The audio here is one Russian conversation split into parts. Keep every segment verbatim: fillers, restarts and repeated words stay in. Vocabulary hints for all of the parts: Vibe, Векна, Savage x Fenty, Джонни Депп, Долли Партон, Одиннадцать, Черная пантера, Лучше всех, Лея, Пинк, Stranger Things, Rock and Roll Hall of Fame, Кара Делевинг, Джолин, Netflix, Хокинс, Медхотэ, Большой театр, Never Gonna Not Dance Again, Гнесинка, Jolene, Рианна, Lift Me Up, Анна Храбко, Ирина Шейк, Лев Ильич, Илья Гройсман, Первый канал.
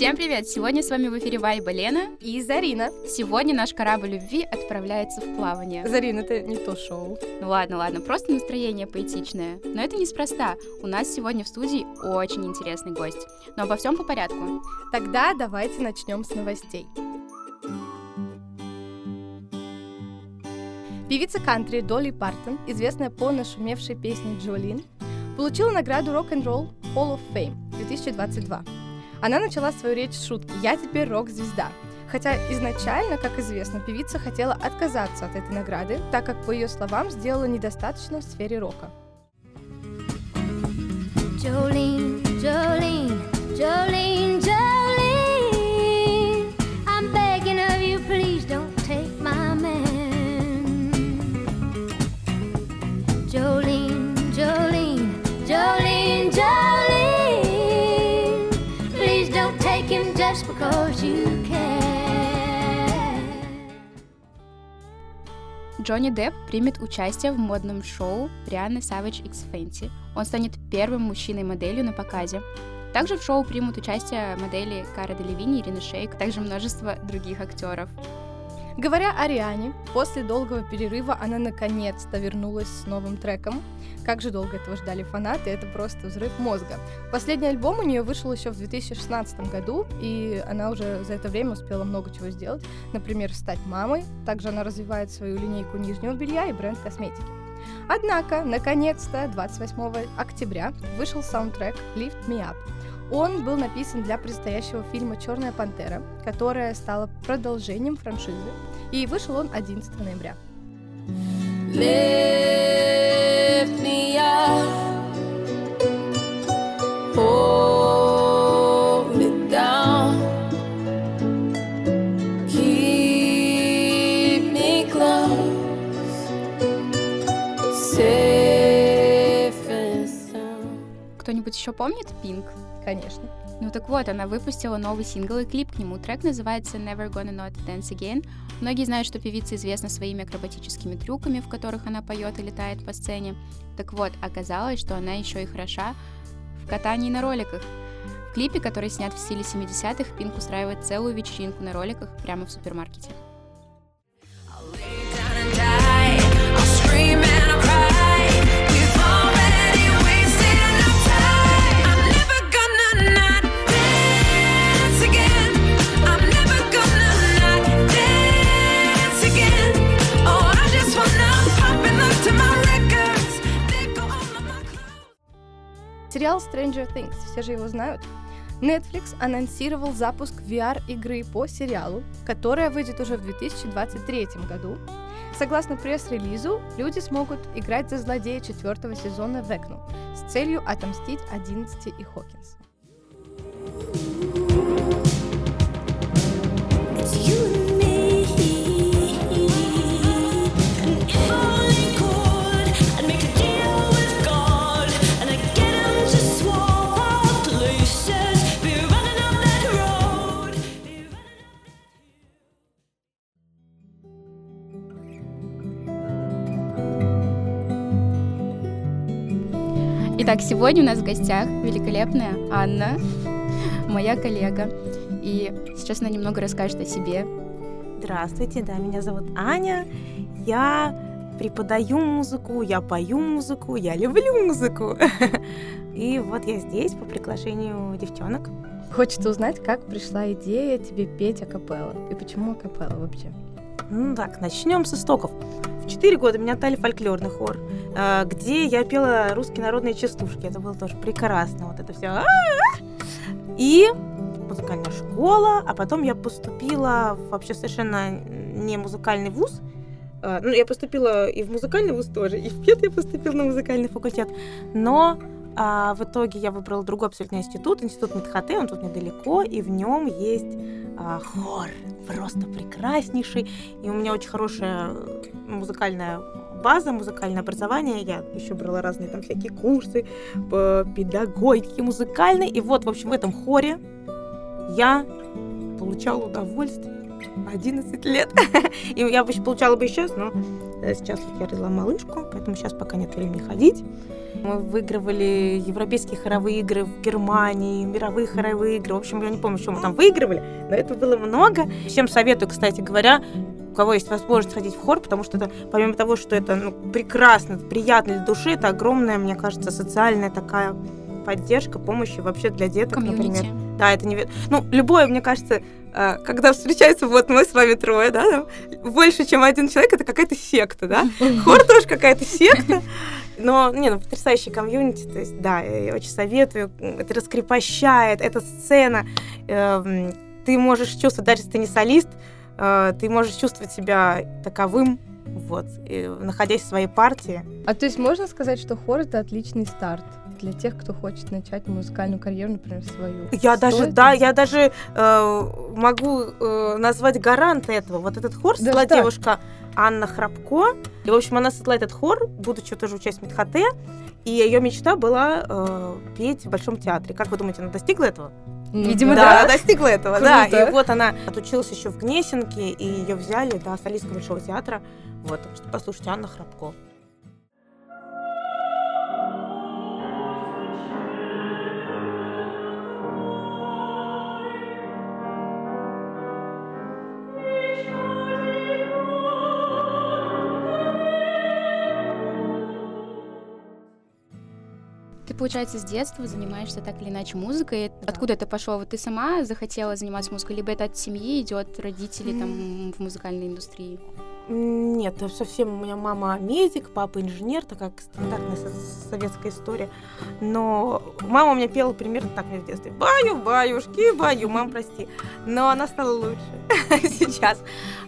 Всем привет! Сегодня с вами в эфире Vibe Лена и Зарина. Сегодня наш корабль любви отправляется в плавание. Зарина, это не то шоу. Ну ладно, ладно, просто настроение поэтичное. Но это неспроста. У нас сегодня в студии очень интересный гость. Но обо всем по порядку. Тогда давайте начнем с новостей. Певица кантри Долли Партон, известная по нашумевшей песне «Джолин», получила награду Rock and Roll Hall of Fame две тысячи двадцать два. Она начала свою речь с шутки «Я теперь рок-звезда», хотя изначально, как известно, певица хотела отказаться от этой награды, так как, по ее словам, сделала недостаточно в сфере рока. Jolene, Jolene, Jolene, Jolene, I'm begging of you, please don't take my man. Jolene, Jolene, Jolene, Jolene, please don't take him just because you can. Джонни Депп примет участие в модном шоу Рианны Savage x Fenty. Он станет первым мужчиной-моделью на показе. Также в шоу примут участие модели Кара Делевинг, Ирина Шейк, а также множество других актеров. Говоря о Рианне, после долгого перерыва она наконец-то вернулась с новым треком. Как же долго этого ждали фанаты, это просто взрыв мозга. Последний альбом у нее вышел еще в две тысячи шестнадцатом году, и она уже за это время успела много чего сделать. Например, стать мамой, также она развивает свою линейку нижнего белья и бренд косметики. Однако, наконец-то, двадцать восьмого октября вышел саундтрек «Lift Me Up». Он был написан для предстоящего фильма «Черная пантера», которая стала продолжением франшизы, и вышел он одиннадцатого ноября. Lift me up, hold me down, keep me close, safe and sound. Кто-нибудь еще помнит Пинк? Конечно. Ну так вот, она выпустила новый сингл и клип к нему. Трек называется Never Gonna Not Dance Again. Многие знают, что певица известна своими акробатическими трюками, в которых она поет и летает по сцене. Так вот, оказалось, что она еще и хороша в катании на роликах. В клипе, который снят в стиле семидесятых, Пинк устраивает целую вечеринку на роликах прямо в супермаркете. Сериал Stranger Things, все же его знают. Netflix анонсировал запуск ви ар-игры по сериалу, которая выйдет уже в две тысячи двадцать третьем году. Согласно пресс-релизу, люди смогут играть за злодея четвертого сезона Векну с целью отомстить Одиннадцати и Хокинс. Итак, сегодня у нас в гостях великолепная Анна, моя коллега, и сейчас она немного расскажет о себе. Здравствуйте, да, меня зовут Аня, я преподаю музыку, я пою музыку, я люблю музыку, и вот я здесь по приглашению девчонок. Хочется узнать, как пришла идея тебе петь акапелла, и почему акапелла вообще? Ну так, начнем с истоков. В четыре года меня отдали в фольклорный хор, где я пела русские народные частушки. Это было тоже прекрасно, вот это все. И музыкальная школа, а потом я поступила в вообще совершенно не музыкальный вуз. Ну, я поступила и в музыкальный вуз тоже, и в ПЕД я поступила на музыкальный факультет. Но а, в итоге я выбрала другой абсолютно институт, институт Медхотэ, он тут недалеко, и в нем есть а, хор, просто прекраснейший. И у меня очень хорошая музыкальная база, музыкальное образование. Я еще брала разные там всякие курсы по педагогике музыкальной. И вот, в общем, в этом хоре я получала удовольствие одиннадцать лет. И я бы получала бы сейчас, но сейчас я родила малышку, поэтому сейчас пока нет времени ходить. Мы выигрывали европейские хоровые игры в Германии, мировые хоровые игры. В общем, я не помню, что мы там выигрывали, но это было много. Всем советую, кстати говоря, у кого есть возможность ходить в хор, потому что это, помимо того, что это ну, прекрасно, приятно для души, это огромная, мне кажется, социальная такая поддержка, помощь вообще для деток, комьюнити, например. Да, это не... Ну, любое, мне кажется, когда встречаются вот мы с вами трое, да, там, больше, чем один человек, это какая-то секта, да? Хор тоже какая-то секта. Но, не, ну, потрясающий комьюнити, то есть, да, я очень советую, это раскрепощает, эта сцена, э, ты можешь чувствовать, даже если ты не солист, э, ты можешь чувствовать себя таковым, вот, и, находясь в своей партии. А то есть можно сказать, что хор — это отличный старт для тех, кто хочет начать музыкальную карьеру, например, свою? Я Стоит даже, ли? да, я даже э, могу э, назвать гаранта этого. Вот этот хор создала да девушка Анна Храбко. И, в общем, она создала этот хор, будучи тоже участницей Медхотэ. И ее мечта была э, петь в Большом театре. Как вы думаете, она достигла этого? Видимо, да. Да, она достигла этого, Круто. Да. И вот она отучилась еще в Гнесинке, и ее взяли, да, солисткой Большого театра. Вот, так что послушайте Анну Храбко. Получается, с детства занимаешься так или иначе музыкой. Да. Откуда это пошло? Вот ты сама захотела заниматься музыкой, либо это от семьи идет, родители mm. там в музыкальной индустрии? Нет, совсем. У меня мама медик, папа инженер, такая стандартная советская история. Но мама у меня пела примерно так мне в детстве: баю, баюшки, баю, мам, прости. Но она стала лучше сейчас.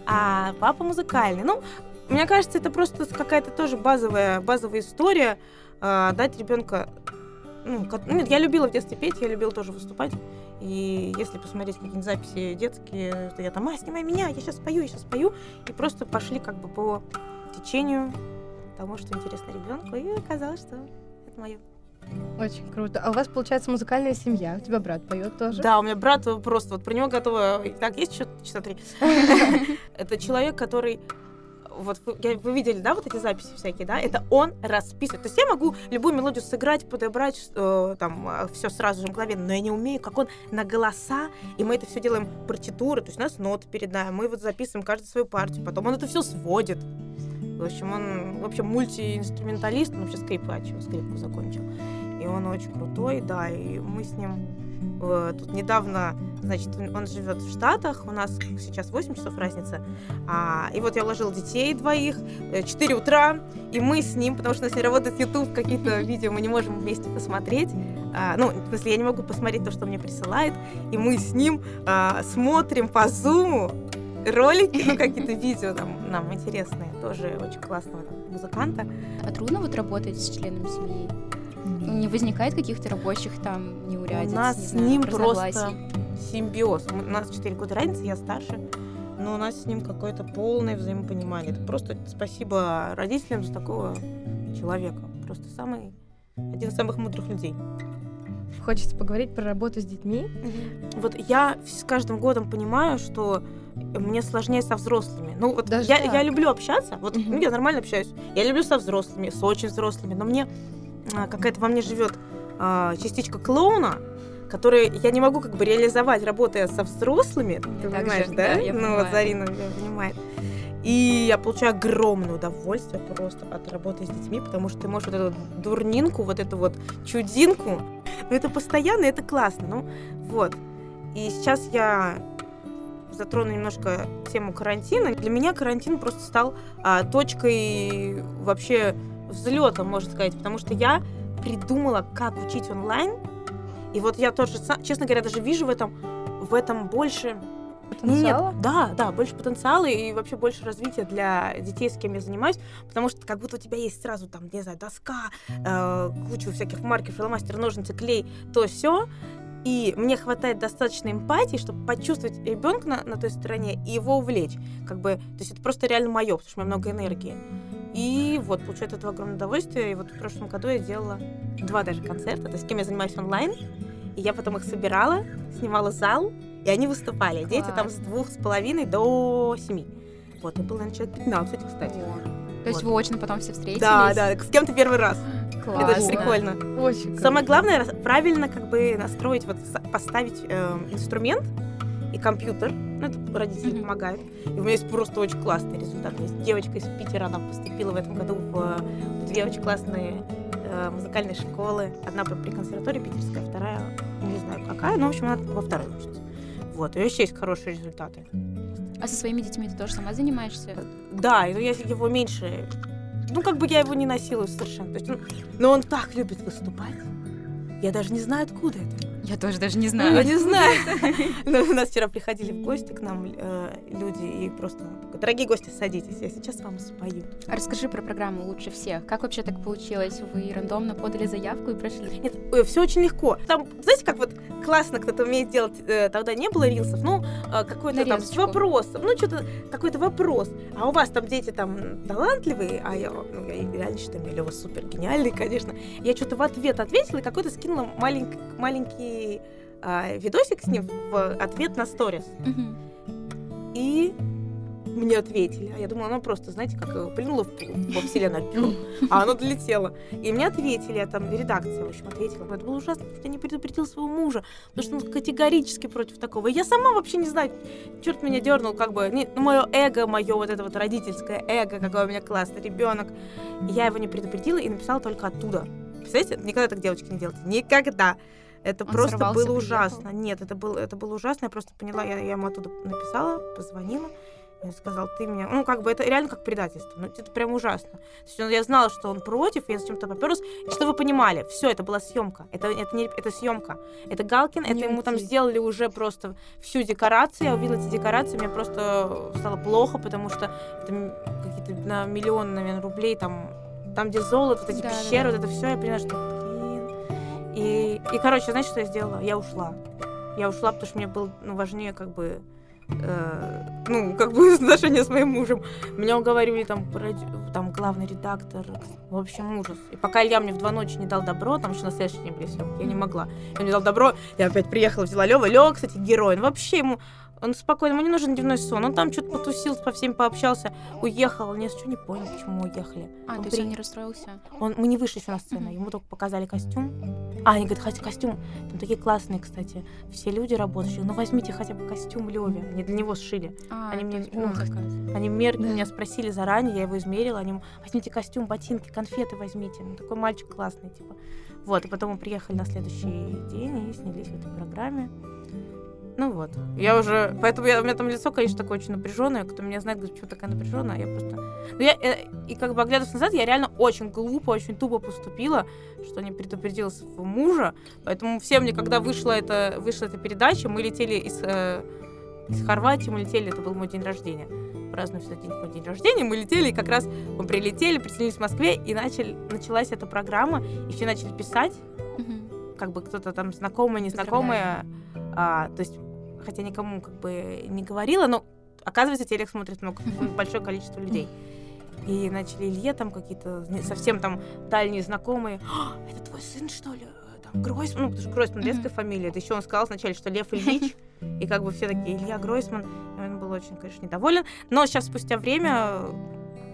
А папа музыкальный. Ну, мне кажется, это просто какая-то тоже базовая, базовая история. Дать ребенка. Ну, нет, я любила в детстве петь, я любила тоже выступать. И если посмотреть какие-нибудь записи детские, то я там, а, снимай меня, я сейчас пою, я сейчас пою. И просто пошли как бы по течению того, что интересно ребенку. И оказалось, что это мое. Очень круто. А у вас, получается, музыкальная семья. У тебя брат поет тоже? Да, у меня брат просто, вот про него готова... Так, есть что-то часа три? Это человек, который... Вот вы, вы видели, да, вот эти записи всякие, да? Это он расписывает. То есть я могу любую мелодию сыграть, подобрать, э, там, все сразу же в голове, но я не умею, как он на голоса, и мы это все делаем партитуры, то есть у нас ноты передаем, мы вот записываем каждую свою партию, потом он это все сводит. В общем, он, в общем, мультиинструменталист, он вообще скрипач, скрипку закончил. И он очень крутой, да, и мы с ним э, тут недавно, значит, он живет в Штатах, у нас сейчас восемь часов разница, а, и вот я уложила детей двоих, четыре утра, и мы с ним, потому что у нас не работает YouTube, какие-то видео мы не можем вместе посмотреть, а, ну, в смысле, я не могу посмотреть то, что мне присылает, и мы с ним а, смотрим по Zoom ролики, ну, какие-то видео там нам интересные, тоже очень классного там, музыканта. А трудно вот работать с членом семьи? Не возникает каких-то рабочих там неурядиц? У нас не с знаю, ним просто симбиоз. У нас четыре года разницы, я старше, но у нас с ним какое-то полное взаимопонимание. Это просто спасибо родителям за такого человека. Просто самый, один из самых мудрых людей. Хочется поговорить про работу с детьми. Mm-hmm. Вот я с каждым годом понимаю, что мне сложнее со взрослыми. Ну, вот я, я люблю общаться, вот mm-hmm. ну, я нормально общаюсь. Я люблю со взрослыми, с очень взрослыми, но мне... какая-то во мне живет а, частичка клоуна, которую я не могу как бы реализовать, работая со взрослыми, ты так понимаешь, же, да? да ну вот Зарина меня понимает. И я получаю огромное удовольствие просто от работы с детьми, потому что ты можешь вот эту дурнинку, вот эту вот чудинку, ну это постоянно, это классно, ну вот. И сейчас я затрону немножко тему карантина. Для меня карантин просто стал а, точкой вообще... взлетом, можно сказать, потому что я придумала, как учить онлайн, и вот я тоже, честно говоря, даже вижу в этом, в этом больше потенциала? Нет, да, да, больше потенциала и вообще больше развития для детей, с кем я занимаюсь, потому что как будто у тебя есть сразу там, не знаю, доска, э, кучу всяких маркеров, фломастер, ножницы, клей, то все. И мне хватает достаточно эмпатии, чтобы почувствовать ребенка на, на той стороне и его увлечь. Как бы, то есть это просто реально мое, потому что у меня много энергии. И вот, получаю от этого огромное удовольствие. И вот в прошлом году я делала два даже концерта, то есть с кем я занимаюсь онлайн. И я потом их собирала, снимала зал, И они выступали. Класс. Дети там с двух с половиной до семи. Вот, это было, наверное, человек пятнадцать, кстати. О. То есть вот. Вы очно потом все встретились? Да, да, с кем-то первый раз. Классно. Это очень прикольно. Очень Самое главное, правильно как бы настроить, вот поставить э, инструмент и компьютер. Ну, это родители mm-hmm. помогают. И у меня есть просто очень классный результат. У меня есть девочка из Питера, она поступила в этом году в, в две очень классные э, музыкальные школы. Одна при консерватории питерская, вторая, не знаю какая, но, в общем, она во второй учится. Вот, у нее еще есть хорошие результаты. А со своими детьми ты тоже сама занимаешься? Да, но я его меньше... Ну, как бы я его не насилую совершенно. То есть он... Но он так любит выступать. Я даже не знаю, откуда это. Я тоже даже не знаю. Я не знаю. У нас вчера приходили в гости к нам люди, и просто... Дорогие гости, садитесь, я сейчас вам спою. А расскажи про программу «Лучше всех». Как вообще так получилось? Вы рандомно подали заявку и прошли? Нет, все очень легко. Там, знаете, как вот классно кто-то умеет делать, тогда не было рилсов, ну, какой-то там с вопросом, ну, что-то, какой-то вопрос. А у вас там дети там талантливые, а я, ну, я реально считаю, Лёва супер гениальный, конечно. Я что-то в ответ ответила и какой-то скинула маленький, маленький а, видосик с ним в ответ на сторис. Mm-hmm. И... Мне ответили. А я думала, она просто, знаете, как пыльнула во вселенную, пью, а она долетела. И мне ответили, а там редакция, в общем, ответила. Это было ужасно, что я не предупредила своего мужа, потому что он категорически против такого. И я сама вообще не знаю, черт меня дернул, как бы, не, ну, мое эго, мое вот это вот родительское эго, какой у меня классный ребенок. Я его не предупредила и написала только оттуда. Представляете, никогда так девочки не делайте. Никогда. Это он просто сорвался, было ужасно. Приехал? Нет, это было, это было ужасно. Я просто поняла, я, я ему оттуда написала, позвонила. Я сказала, ты меня... Ну, как бы, это реально как предательство. Ну, это прям ужасно. То есть, ну, я знала, что он против, я зачем-то попёрлась. И что вы понимали? Все, это была съемка. Это, это, не, это съемка. Это Галкин, не это ему там сделали уже просто всю декорацию. Я увидела эти декорации, мне просто стало плохо, потому что это какие-то на миллион, наверное, рублей, там, там где золото, вот эти да, пещеры, да, да. Вот это все, я поняла, что... И, и, короче, знаете, что я сделала? Я ушла. Я ушла, потому что мне было, ну, важнее, как бы... Э, ну, как бы отношения с моим мужем. Меня уговаривали там, там главный редактор. В общем, ужас. И пока Илья мне в два ночи не дал добро, там еще на следующий день были съемки, я не могла. Он мне дал добро, я опять приехала, взяла Лёва. Лёва, кстати, герой. Он вообще ему... Он спокойно, ему не нужен дневной сон. Он там что-то потусился, по всем пообщался, уехал. Я ничего не понял, почему мы уехали. А, он то есть при... он не расстроился? Он... Мы не вышли еще на сцену, ему только показали костюм. А, они говорят, хотя костюм, там такие классные, кстати, все люди работающие. Ну, возьмите хотя бы костюм Лёве. Они для него сшили. А, они мне, ну, они мерки да. меня спросили заранее, я его измерила. Они ему, возьмите костюм, ботинки, конфеты возьмите. Ну, такой мальчик классный, типа. Вот, и потом мы приехали на следующий день и снялись в этой программе. Ну вот, я уже, поэтому я, у меня там лицо, конечно, такое очень напряженное, кто меня знает, говорит, что такая напряженная, я просто, ну я, э, и как бы оглядываясь назад, я реально очень глупо, очень тупо поступила, что не предупредила своего мужа, поэтому всем мне, когда вышла эта, вышла эта передача, мы летели из, э, из Хорватии, мы летели, это был мой день рождения, праздную всегда день, мой день рождения, мы летели, и как раз мы прилетели, присоединились в Москве, и начали, началась эта программа, и все начали писать, mm-hmm. как бы кто-то там знакомый, незнакомый. А, то есть, хотя никому как бы не говорила, но оказывается, телек смотрит много, большое количество людей. И начали Илье там какие-то совсем там дальние знакомые. Это твой сын, что ли? Там Гройсман, ну, потому что Гройсман детская фамилия. Это еще он сказал сначала, что Лев Ильич. И как бы все такие, Илья Гройсман. И он был очень, конечно, недоволен. Но сейчас, спустя время,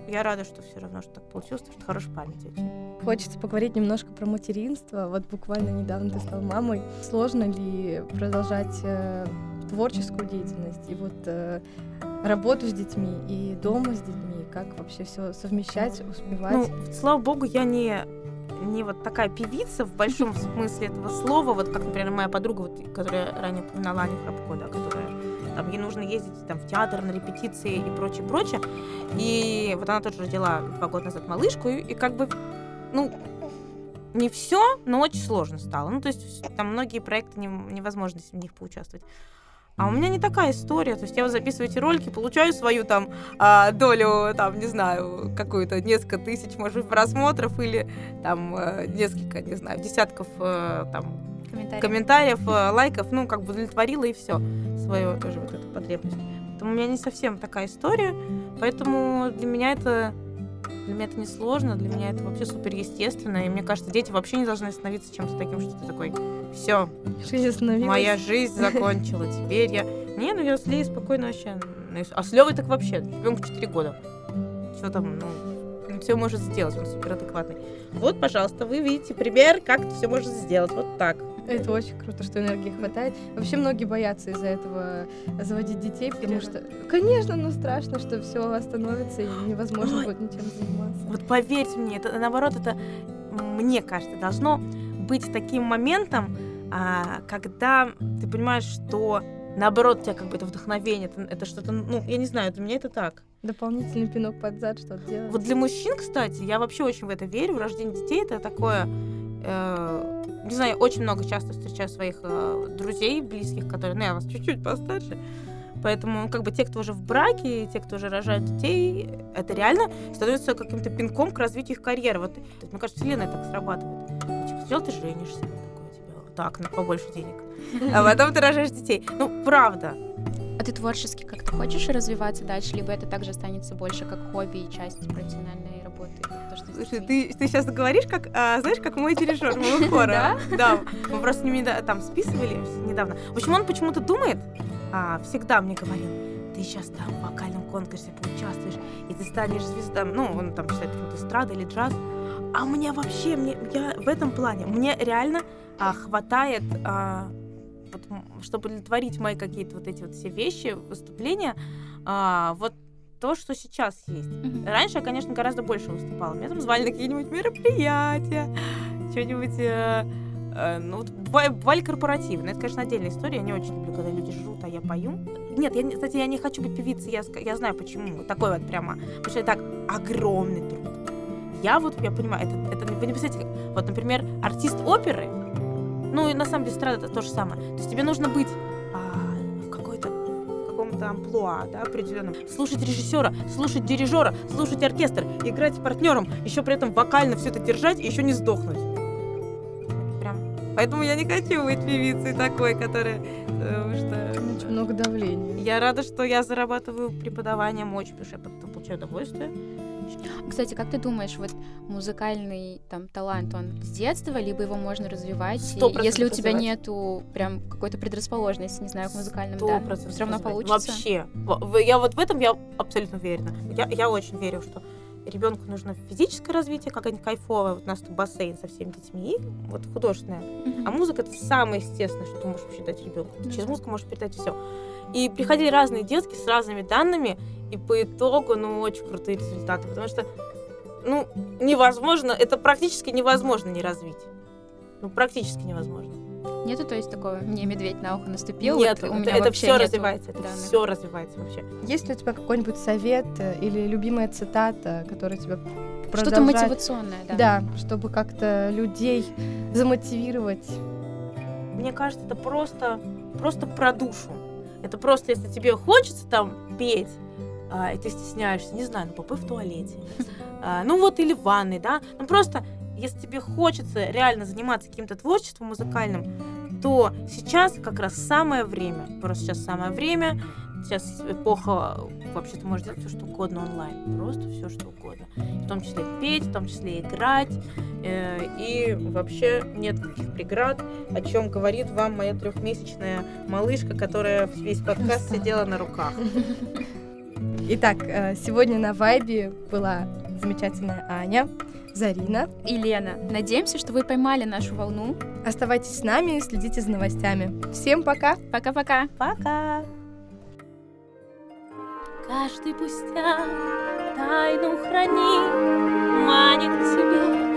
я рада, что все равно что так получилось, потому что хорошая память очень. Хочется поговорить немножко про материнство. Вот буквально недавно ты стала мамой. Сложно ли продолжать э, творческую деятельность и вот э, работу с детьми и дома с детьми? Как вообще все совмещать, успевать? Ну, слава богу, я не, не вот такая певица в большом смысле этого слова. Вот как, например, моя подруга, вот, которая ранее упоминала, Анна Храбко, да, которая... Там, ей нужно ездить там, в театр на репетиции и прочее, прочее. И вот она тоже родила два года назад малышку, и, и как бы, ну, не все, но очень сложно стало. Ну, то есть там многие проекты не, невозможно в них поучаствовать. А у меня не такая история. То есть я вот записываю эти ролики, получаю свою там долю, там, не знаю, какую-то несколько тысяч, может быть, просмотров или там несколько, не знаю, десятков там комментариев. комментариев, лайков, ну, как бы удовлетворила и все свою тоже вот эту потребность. Поэтому у меня не совсем такая история, поэтому для меня это для меня это не сложно, для меня это вообще супер естественно, и мне кажется, дети вообще не должны становиться чем-то таким, что ты такой... Все. Жизнь остановилась. Моя жизнь закончила. Теперь я... Не, ну я с Леей спокойно вообще... А с Левой так вообще. Ребенку четыре года. Что там, ну... Все может сделать, он суперадекватный. Вот, пожалуйста, вы видите пример, как это все может сделать. Вот так. Это очень круто, что энергии хватает. Вообще многие боятся из-за этого заводить детей, потому что, конечно, ну страшно, что все остановится и невозможно будет ничем заниматься. Вот поверьте мне, это наоборот, это, мне кажется, должно быть таким моментом, когда ты понимаешь, что наоборот, у тебя как бы это вдохновение, это, это что-то, ну, я не знаю, для меня это так. Дополнительный пинок под зад, что-то делать. Вот для мужчин, кстати, я вообще очень в это верю, в рождение детей, это такое, э, не знаю, я очень много часто встречаю своих э, друзей, близких, которые, ну, я вас чуть-чуть постарше, поэтому, как бы, те, кто уже в браке, те, кто уже рожают детей, это реально становится каким-то пинком к развитию их карьеры. Вот, мне кажется, вселенная так срабатывает. Сначала ты женишься, такое тебе, так, на побольше денег. А потом ты рожаешь детей. Ну, правда. А ты творчески как-то хочешь развиваться дальше, либо это также останется больше как хобби и часть профессиональной работы? То, что Слушай, ты, ты сейчас говоришь, как, а, знаешь, как мой дирижер моего хора. Да? Да. Мы просто с ним там списывали недавно. В общем, он почему-то думает, а, всегда мне говорил, ты сейчас там в вокальном конкурсе поучаствуешь, и ты станешь звездой, ну, он там считает какую-то эстраду или джаз. А у меня вообще, мне, я в этом плане, мне реально а, хватает... А, Вот, чтобы удовлетворить мои какие-то вот эти вот все вещи, выступления, а, вот то, что сейчас есть. Mm-hmm. Раньше я, конечно, гораздо больше выступала. Меня там звали на какие-нибудь мероприятия, что-нибудь... Э, э, ну, бывали, бывали корпоративные. Это, конечно, отдельная история. Я не очень люблю, когда люди жрут, а я пою. Нет, я, кстати, я не хочу быть певицей. Я, я знаю, почему. Такой вот прямо. Потому что это так огромный труд. Я вот, я понимаю, это, это вы не представляете, как, вот, например, артист оперы. Ну, и на самом деле эстрада это то же самое. То есть тебе нужно быть а, в какой-то, в каком-то амплуа, да, определенном. Слушать режиссера, слушать дирижера, слушать оркестр, играть с партнером, еще при этом вокально все это держать и еще не сдохнуть. Прям. Поэтому я не хочу быть певицей такой, которая... Потому что... Очень много давления. Я рада, что я зарабатываю преподаванием очень, потому что я потом получаю удовольствие. Кстати, как ты думаешь, вот музыкальный там талант, он с детства, либо его можно развивать, если у тебя развивать. Нету прям какой-то предрасположенности, не знаю, к музыкальным, да, все равно получится? Вообще, я вот в этом я абсолютно уверена. Я, я очень верю, что ребенку нужно физическое развитие, какая-нибудь кайфовая, вот у нас тут бассейн со всеми детьми, вот художественная, mm-hmm. а музыка — это самое естественное, что ты можешь вообще дать ребенку. Ты mm-hmm. через музыку можешь передать все. И приходили разные детки с разными данными, и по итогу, ну, очень крутые результаты, потому что, ну, невозможно, это практически невозможно не развить. Ну, практически невозможно. Нету, то есть, такого, мне медведь на ухо наступил? Нет, вот, у меня это, вообще это все развивается, это данных. Все развивается вообще. Есть ли у тебя какой-нибудь совет или любимая цитата, которая тебя продолжает? Что-то мотивационное, да. Да, чтобы как-то людей замотивировать. Мне кажется, это просто, просто про душу. Это просто, если тебе хочется там петь, а, и ты стесняешься, не знаю, ну попой в туалете, а, ну вот или в ванной, да, ну просто, если тебе хочется реально заниматься каким-то творчеством музыкальным, то сейчас как раз самое время, просто сейчас самое время, сейчас эпоха, вообще ты можешь делать все, что угодно онлайн, просто все, что угодно, в том числе петь, в том числе играть, э, и вообще нет никаких преград, о чем говорит вам моя трехмесячная малышка, которая весь подкаст сидела на руках. Итак, сегодня на Вайбе была замечательная Аня, Зарина и Лена. Надеемся, что вы поймали нашу волну. Оставайтесь с нами и следите за новостями. Всем пока! Пока-пока! Пока! Каждый пустяк тайну храни, манит к себе.